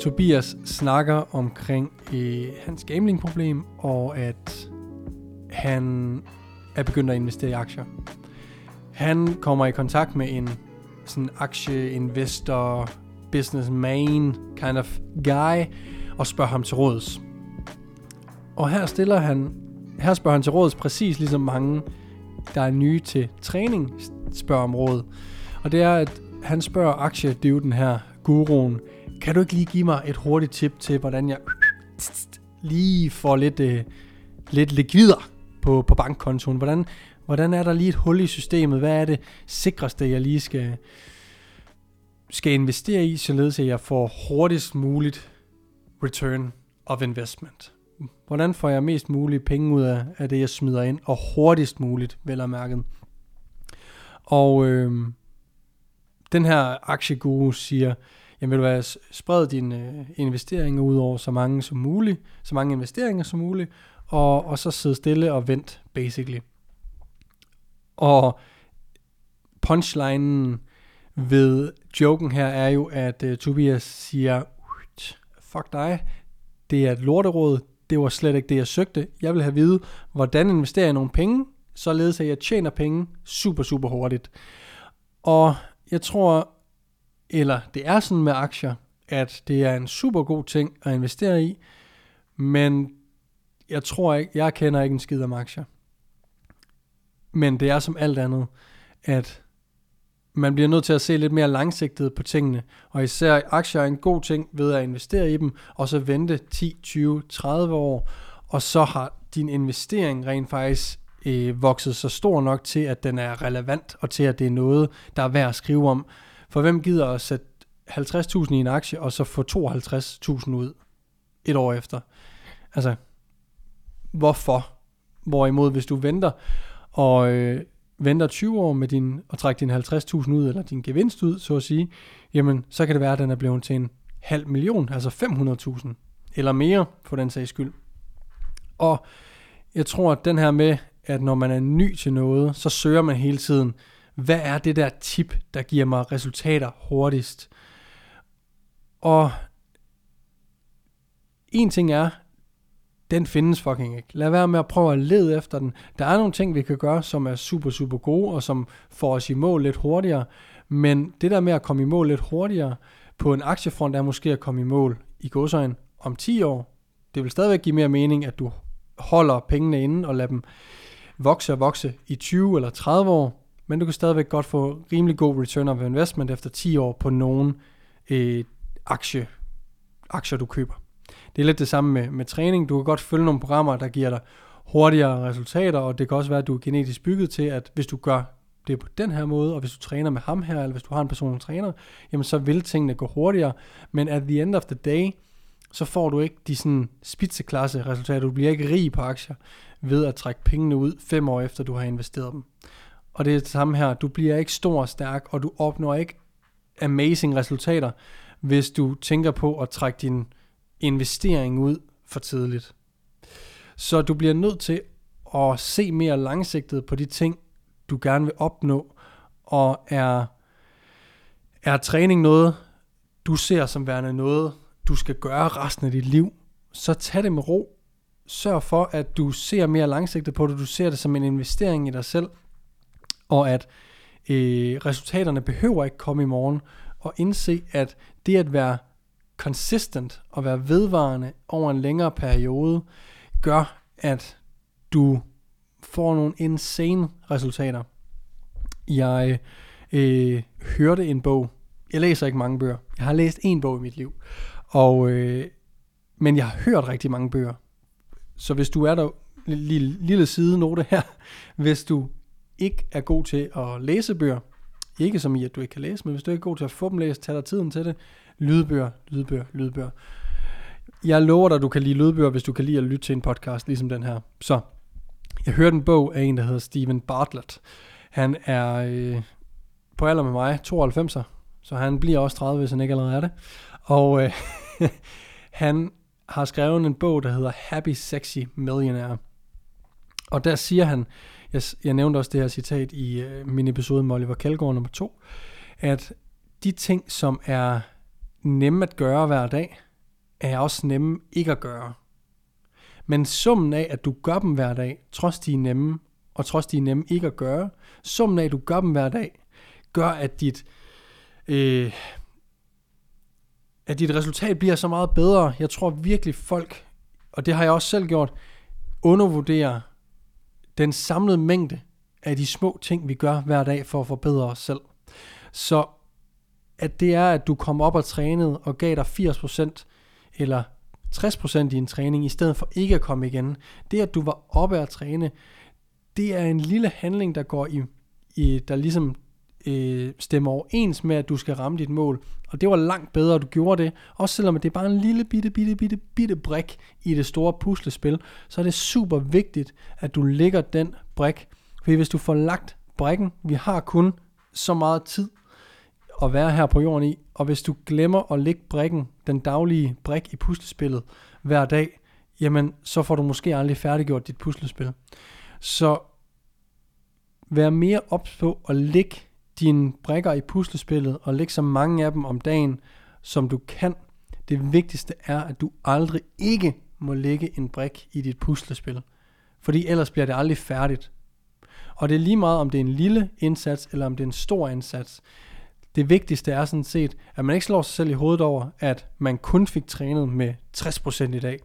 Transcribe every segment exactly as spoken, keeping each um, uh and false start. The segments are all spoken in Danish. Tobias snakker omkring øh, hans gamblingproblem, og at han er begyndt at investere i aktier. Han kommer i kontakt med en sådan aktieinvestor, businessman kind of guy, og spørger ham til råds. Og her stiller han, her spørger han til råds, præcis ligesom mange, der er nye til træning, spørger om råd. Og det er, at han spørger aktiedivden her, guruen, kan du ikke lige give mig et hurtigt tip til, hvordan jeg lige får lidt, øh, lidt likvider på, på bankkontoen? Hvordan, hvordan er der lige et hul i systemet? Hvad er det sikreste, jeg lige skal, skal investere i, således at jeg får hurtigst muligt return of investment? Hvordan får jeg mest muligt penge ud af, af det, jeg smider ind, og hurtigst muligt, vel og mærket? Og øh, den her aktieguru siger, jamen vil du være spred dine investeringer ud over så mange som muligt, så mange investeringer som muligt, og, og så sidde stille og vent, basically. Og punchlinen ved joken her er jo, at uh, Tobias siger, fuck dig, det er et lorteråd, det var slet ikke det, jeg søgte. Jeg vil have at vide, hvordan investerer jeg nogle penge, således at jeg tjener penge super, super hurtigt. Og jeg tror... Eller det er sådan med aktier, at det er en super god ting at investere i, men jeg tror ikke, jeg kender ikke en skid om aktier. Men det er som alt andet, at man bliver nødt til at se lidt mere langsigtet på tingene, og især aktier er en god ting ved at investere i dem, og så vente ti, tyve, tredive år, og så har din investering rent faktisk øh, vokset så stor nok til, at den er relevant, og til at det er noget, der er værd at skrive om. For hvem gider at sætte halvtreds tusind i en aktie, og så få tooghalvtreds tusind ud et år efter? Altså, hvorfor? Hvorimod, hvis du venter og øh, venter tyve år med din, og trækker din halvtreds tusind ud, eller din gevinst ud, så at sige, jamen, så kan det være, at den er blevet til en halv million, altså fem hundrede tusind, eller mere, for den sags skyld. Og jeg tror, at den her med, at når man er ny til noget, så søger man hele tiden, hvad er det der tip, der giver mig resultater hurtigst? Og en ting er, den findes fucking ikke. Lad være med at prøve at lede efter den. Der er nogle ting, vi kan gøre, som er super, super gode, og som får os i mål lidt hurtigere. Men det der med at komme i mål lidt hurtigere på en aktiefront, er måske at komme i mål i gåseøjne om ti år. Det vil stadigvæk give mere mening, at du holder pengene inde og lader dem vokse og vokse i tyve eller tredive år. Men du kan stadigvæk godt få rimelig god return of investment efter ti år på nogle øh, aktie, aktier, du køber. Det er lidt det samme med, med træning. Du kan godt følge nogle programmer, der giver dig hurtigere resultater, og det kan også være, at du er genetisk bygget til, at hvis du gør det på den her måde, og hvis du træner med ham her, eller hvis du har en personlig træner, jamen så vil tingene gå hurtigere. Men at the end of the day, så får du ikke de sådan spitseklasse resultater. Du bliver ikke rig på aktier ved at trække pengene ud fem år efter, du har investeret dem. Og det er det samme her, du bliver ikke stor og stærk, og du opnår ikke amazing resultater, hvis du tænker på at trække din investering ud for tidligt. Så du bliver nødt til at se mere langsigtet på de ting, du gerne vil opnå, og er, er træning noget, du ser som værende noget, du skal gøre resten af dit liv, så tag det med ro. Sørg for, at du ser mere langsigtet på det, du ser det som en investering i dig selv, og at øh, resultaterne behøver ikke komme i morgen, og indse, at det at være consistent og være vedvarende over en længere periode, gør, at du får nogle insane resultater. Jeg øh, hørte en bog. Jeg læser ikke mange bøger. Jeg har læst en bog i mit liv. Og, øh, men jeg har hørt rigtig mange bøger. Så hvis du er der, lille, lille side note her, hvis du ikke er god til at læse bøger, ikke som i, at du ikke kan læse, men hvis du ikke er god til at få dem læst, tag dig tiden til det. Lydbøger, lydbøger, lydbøger. Jeg lover dig, at du kan lide lydbøger, hvis du kan lide at lytte til en podcast, ligesom den her. Så, jeg hørte en bog af en, der hedder Steven Bartlett. Han er øh, på alder med mig, tooghalvfemser, så han bliver også tredive, hvis han ikke allerede er det. Og øh, han har skrevet en bog, der hedder Happy Sexy Millionaire. Og der siger han, jeg, jeg nævnte også det her citat i øh, min episode med Oliver Kælgaard nummer to, at de ting, som er nemme at gøre hver dag, er også nemme ikke at gøre. Men summen af, at du gør dem hver dag, trods de er nemme, og trods de er nemme ikke at gøre, summen af, at du gør dem hver dag, gør, at dit, øh, at dit resultat bliver så meget bedre. Jeg tror virkelig folk, og det har jeg også selv gjort, undervurderer den samlede mængde af de små ting, vi gør hver dag for at forbedre os selv. Så at det er, at du kom op og trænede og gav dig firs procent eller tres procent i en træning, i stedet for ikke at komme igen. Det, at du var oppe at træne, det er en lille handling, der går i, i der ligesom øh, stemmer overens med, at du skal ramme dit mål. Og det var langt bedre, at du gjorde det. Også selvom det er bare en lille bitte, bitte, bitte, bitte brik i det store puslespil, så er det super vigtigt, at du lægger den brik. For hvis du får lagt brikken, vi har kun så meget tid at være her på jorden i, og hvis du glemmer at lægge brikken, den daglige brik i puslespillet hver dag, jamen så får du måske aldrig færdiggjort dit puslespil. Så vær mere ops på at lægge dine brikker i puslespillet, og lægge så mange af dem om dagen, som du kan. Det vigtigste er, at du aldrig ikke må lægge en brik i dit puslespil, fordi ellers bliver det aldrig færdigt. Og det er lige meget, om det er en lille indsats, eller om det er en stor indsats. Det vigtigste er sådan set, at man ikke slår sig selv i hovedet over, at man kun fik trænet med tres procent i dag.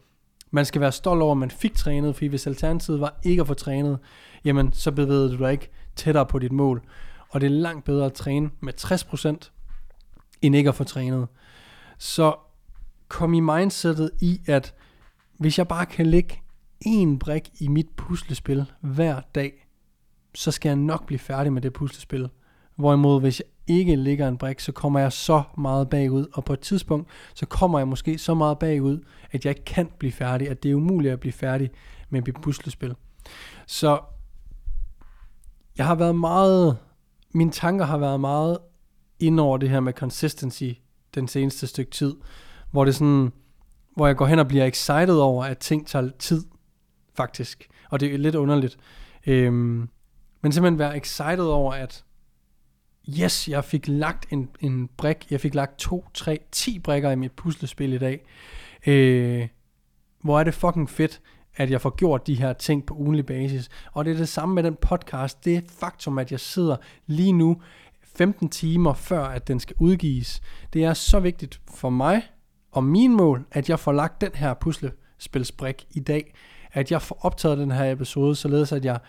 Man skal være stolt over, at man fik trænet, fordi hvis alternativet var ikke at få trænet, jamen så bevægede du dig ikke tættere på dit mål. Og det er langt bedre at træne med tres procent, end ikke at få trænet. Så kom i mindsetet i, at hvis jeg bare kan lægge én brik i mit puslespil hver dag, så skal jeg nok blive færdig med det puslespil. Hvorimod hvis jeg ikke ligger en brik, så kommer jeg så meget bagud, og på et tidspunkt, så kommer jeg måske så meget bagud, at jeg ikke kan blive færdig, at det er umuligt at blive færdig med mit puslespil. Så jeg har været meget, mine tanker har været meget ind over det her med consistency den seneste stykke tid, hvor det sådan, hvor jeg går hen og bliver excited over, at ting tager tid, faktisk, og det er lidt underligt, øhm, men simpelthen være excited over, at yes, jeg fik lagt en, en brik, jeg fik lagt to, tre, ti brikker i mit puslespil i dag. Øh, hvor er det fucking fedt, at jeg får gjort de her ting på ugentlig basis. Og det er det samme med den podcast. Det er faktum, at jeg sidder lige nu femten timer før, at den skal udgives. Det er så vigtigt for mig og min mål, at jeg får lagt den her puslespilsbrik i dag. At jeg får optaget den her episode, således at jeg,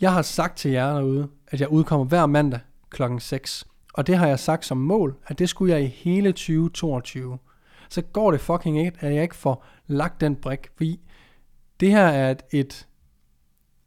jeg har sagt til jer derude, at jeg udkommer hver mandag klokken seks, og det har jeg sagt som mål, at det skulle jeg i hele tyve toogtyve. Så går det fucking ikke, at jeg ikke får lagt den brik, fordi det her er et, et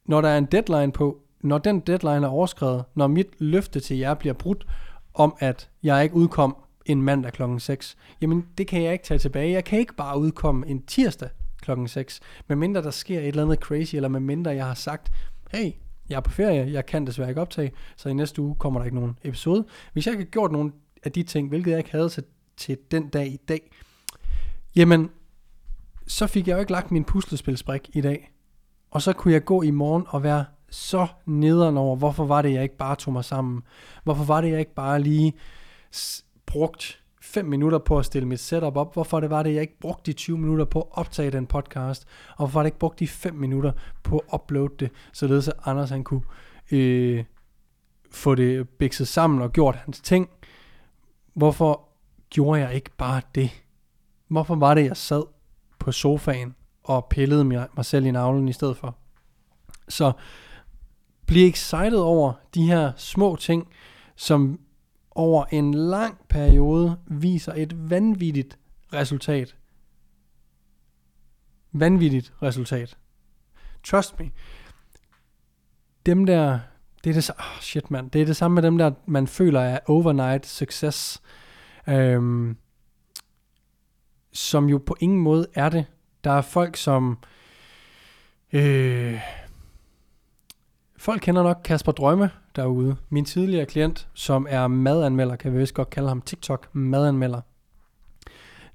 når der er en deadline på, når den deadline er overskredet, når mit løfte til jer bliver brudt, om at jeg ikke udkom en mandag klokken seks, jamen det kan jeg ikke tage tilbage. Jeg kan ikke bare udkomme en tirsdag klokken seks, medmindre der sker et eller andet crazy, eller medmindre jeg har sagt, hey, jeg er på ferie, jeg kan desværre ikke optage, så i næste uge kommer der ikke nogen episode. Hvis jeg ikke har gjort nogen af de ting, hvilket jeg ikke havde til, til den dag i dag, jamen, så fik jeg jo ikke lagt min puslespilsbrik i dag. Og så kunne jeg gå i morgen og være så nederen over, hvorfor var det, jeg ikke bare tog mig sammen? Hvorfor var det, jeg ikke bare lige brugt fem minutter på at stille mit setup op? Hvorfor det var det, jeg ikke brugte de tyve minutter på at optage den podcast? Og hvorfor var det ikke brugt de fem minutter på at uploade det, således at Anders han kunne øh, få det bikset sammen og gjort hans ting? Hvorfor gjorde jeg ikke bare det? Hvorfor var det, jeg sad på sofaen og pillede mig, mig selv i navlen i stedet for. Så bliv excited over de her små ting, som over en lang periode viser et vanvittigt resultat. Vanvittigt resultat. Trust me. Dem der, det er det, oh shit man, det er det samme med dem der, man føler er overnight success, øhm, som jo på ingen måde er det. Der er folk som, øh, folk kender nok Kasper Drømme derude. Min tidligere klient, som er madanmelder, kan vi vist godt kalde ham TikTok madanmelder.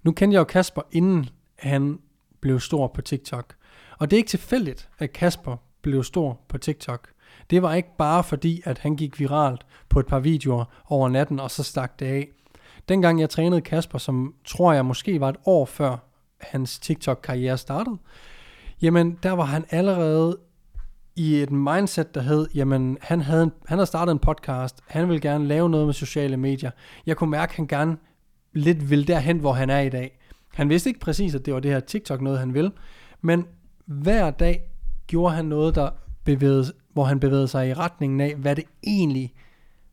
Nu kendte jeg jo Kasper, inden han blev stor på TikTok. Og det er ikke tilfældigt, at Kasper blev stor på TikTok. Det var ikke bare fordi, at han gik viralt på et par videoer over natten, og så stak det af. Dengang jeg trænede Kasper, som tror jeg måske var et år før hans TikTok-karriere startede, jamen der var han allerede i et mindset, der hed, jamen han havde, en, han havde startet en podcast, han ville gerne lave noget med sociale medier. Jeg kunne mærke, at han gerne lidt ville derhen, hvor han er i dag. Han vidste ikke præcis, at det var det her TikTok noget, han ville, men hver dag gjorde han noget, der bevægede, hvor han bevægede sig i retningen af, hvad det egentlig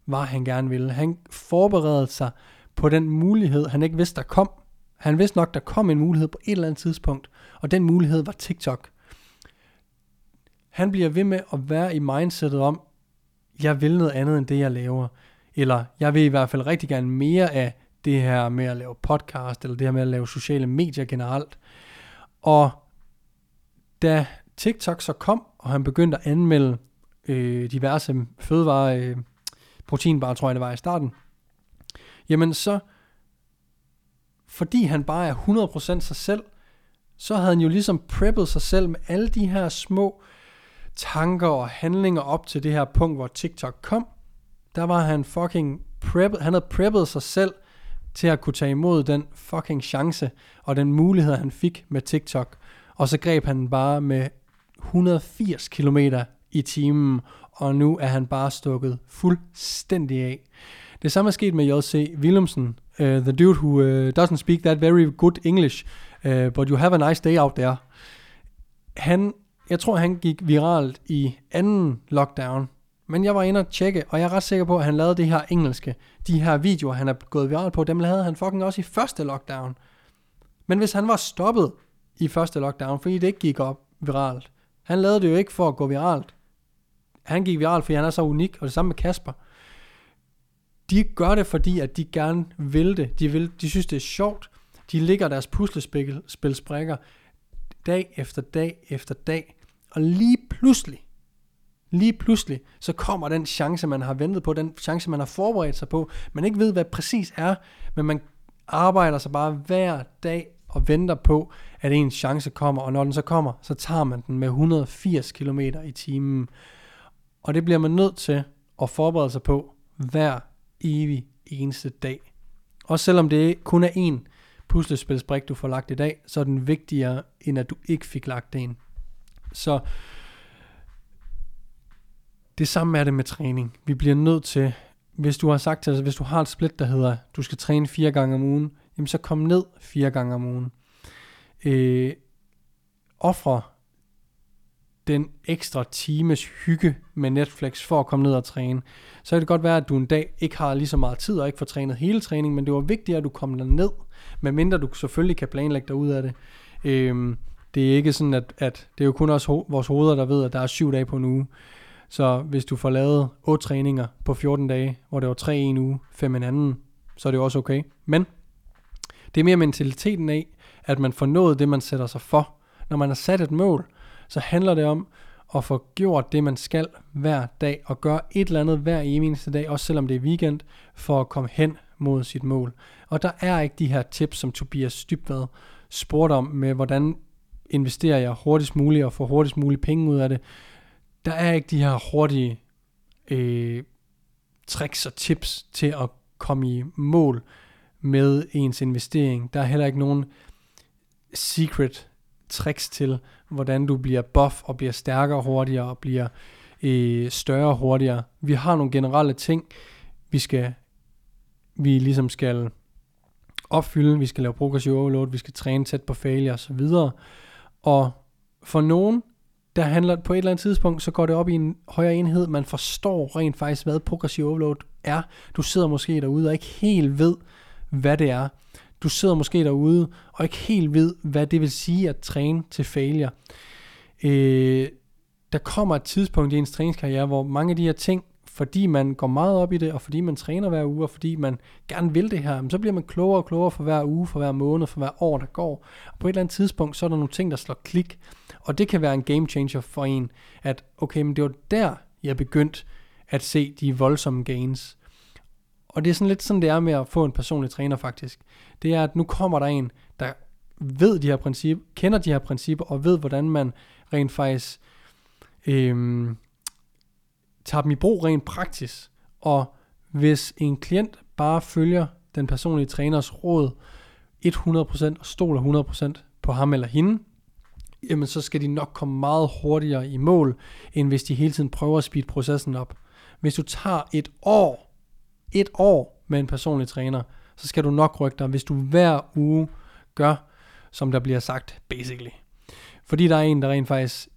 var, han gerne ville. Han forberedte sig på den mulighed, han ikke vidste, der kom. Han vidste nok, der kom en mulighed på et eller andet tidspunkt, og den mulighed var TikTok. Han bliver ved med at være i mindsetet om, jeg vil noget andet end det, jeg laver. Eller jeg vil i hvert fald rigtig gerne mere af det her med at lave podcast, eller det her med at lave sociale medier generelt. Og da TikTok så kom, og han begyndte at anmelde øh, diverse fødevarer, øh, proteinbar, tror jeg det var i starten, jamen så, fordi han bare er hundrede procent sig selv, så havde han jo ligesom preppet sig selv med alle de her små tanker og handlinger op til det her punkt, hvor TikTok kom. Der var han fucking preppet, han havde preppet sig selv til at kunne tage imod den fucking chance, og den mulighed, han fik med TikTok. Og så greb han bare med hundrede og firs kilometer i timen, og nu er han bare stukket fuldstændig af. Det samme er sket med J C Willumsen, uh, the dude who uh, doesn't speak that very good English, uh, but you have a nice day out there. Han, jeg tror han gik viralt i anden lockdown, men jeg var inde og tjekke, og jeg er ret sikker på, at han lavede det her engelske. De her videoer, han er gået viralt på, dem lavede han fucking også i første lockdown. Men hvis han var stoppet i første lockdown, fordi det ikke gik op viralt. Han lavede det jo ikke for at gå viralt. Han gik viralt, fordi han er så unik, og det samme med Kasper. De gør det, fordi at de gerne vil det. De, vil, de synes, det er sjovt. De ligger deres puslespilsbrikker dag efter dag efter dag. Og lige pludselig, lige pludselig, så kommer den chance, man har ventet på, den chance, man har forberedt sig på. Man ikke ved, hvad præcis er, men man arbejder sig bare hver dag og venter på, at en chance kommer, og når den så kommer, så tager man den med hundrede og firs kilometer i timen. Og det bliver man nødt til at forberede sig på hver evig eneste dag. Også selvom det kun er én puslespilsbrik, du får lagt i dag, så er den vigtigere, end at du ikke fik lagt en. Så det samme er det med træning. Vi bliver nødt til, hvis du har sagt til os, hvis du har et split, der hedder, du skal træne fire gange om ugen, jamen så kom ned fire gange om ugen. Øh, Ofre den ekstra times hygge med Netflix for at komme ned og træne. Så kan det godt være, at du en dag ikke har lige så meget tid og ikke får trænet hele træningen, men det var vigtigt, at du kom derned, medmindre du selvfølgelig kan planlægge dig ud af det. Øh, det er ikke sådan, at, at det er jo kun os ho- vores hoveder, der ved, at der er syv dage på en uge. Så hvis du får lavet otte træninger på fjorten dage, hvor det var tre en uge, fem en anden, så er det jo også okay. Men det er mere mentaliteten af, at man får nået det, man sætter sig for. Når man har sat et mål, så handler det om at få gjort det, man skal hver dag, og gøre et eller andet hver eneste dag, også selvom det er weekend, for at komme hen mod sit mål. Og der er ikke de her tips, som Tobias Stypved spurgte om, med hvordan investerer jeg hurtigst muligt og får hurtigst muligt penge ud af det. Der er ikke de her hurtige øh, tricks og tips til at komme i mål med ens investering. Der er heller ikke nogen secret tricks til, hvordan du bliver buff og bliver stærkere hurtigere og bliver øh, større hurtigere. Vi har nogle generelle ting, vi skal, vi ligesom skal opfylde. Vi skal lave progressive overload, vi skal træne tæt på failure og så videre. Og for nogen, der handler på et eller andet tidspunkt, så går det op i en højere enhed. Man forstår rent faktisk, hvad progressiv overload er. Du sidder måske derude og ikke helt ved, hvad det er. Du sidder måske derude og ikke helt ved, hvad det vil sige at træne til failure. Øh, der kommer et tidspunkt i ens træningskarriere, hvor mange af de her ting, fordi man går meget op i det, og fordi man træner hver uge, og fordi man gerne vil det her, så bliver man klogere og klogere for hver uge, for hver måned, for hver år, der går. Og på et eller andet tidspunkt, så er der nogle ting, der slår klik, og det kan være en game changer for en, at okay, men det var der, jeg begyndte at se de voldsomme gains. Og det er sådan lidt sådan, det er med at få en personlig træner faktisk. Det er, at nu kommer der en, der ved de her principper, kender de her principper, og ved, hvordan man rent faktisk... Øhm, tager dem i brug rent praksis, og hvis en klient bare følger den personlige træners råd hundrede procent og stoler hundrede procent på ham eller hende, jamen så skal de nok komme meget hurtigere i mål, end hvis de hele tiden prøver at speede processen op. Hvis du tager et år, et år med en personlig træner, så skal du nok rykke dig, hvis du hver uge gør, som der bliver sagt, basically. Fordi der er en, der rent faktisk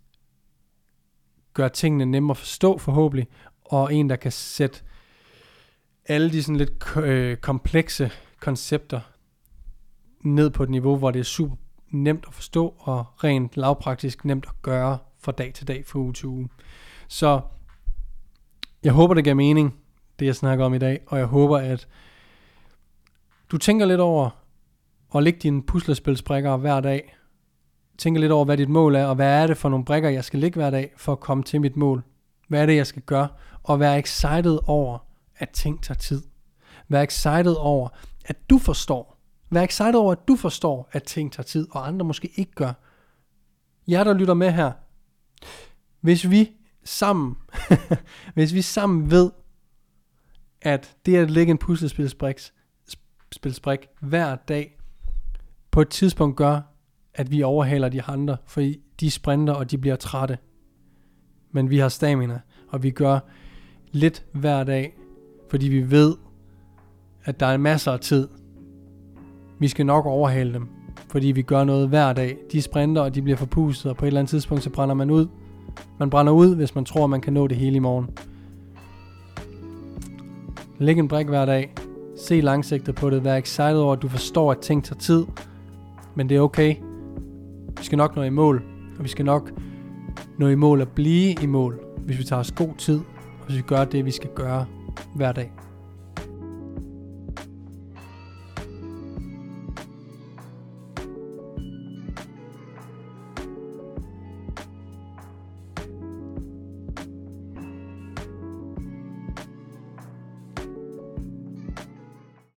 gør tingene nemmere at forstå forhåbentlig, og en, der kan sætte alle de sådan lidt k- øh, komplekse koncepter ned på et niveau, hvor det er super nemt at forstå, og rent lavpraktisk nemt at gøre fra dag til dag, fra uge til uge. Så jeg håber, det giver mening, det jeg snakker om i dag, og jeg håber, at du tænker lidt over at lægge dine puslespilsbrikker hver dag, tænker lidt over, hvad dit mål er, og hvad er det for nogle brikker, jeg skal lægge hver dag, for at komme til mit mål. Hvad er det, jeg skal gøre? Og vær excited over, at ting tager tid. Vær excited over, at du forstår. Vær excited over, at du forstår, at ting tager tid, og andre måske ikke gør. Jeg, der lytter med her, hvis vi sammen, hvis vi sammen ved, at det at lægge en puslespilsbrik hver dag, på et tidspunkt gør, at vi overhaler de andre, fordi de sprinter, og de bliver trætte. Men vi har stamina, og vi gør lidt hver dag, fordi vi ved, at der er masser af tid. Vi skal nok overhale dem, fordi vi gør noget hver dag. De sprinter, og de bliver forpustet, og på et eller andet tidspunkt, så brænder man ud. Man brænder ud, hvis man tror, man kan nå det hele i morgen. Læg en brik hver dag. Se langsigtet på det. Vær excited over, at du forstår, at ting tager tid. Men det er okay. Vi skal nok nå i mål, og vi skal nok nå i mål og blive i mål, hvis vi tager os god tid, og hvis vi gør det, vi skal gøre hver dag.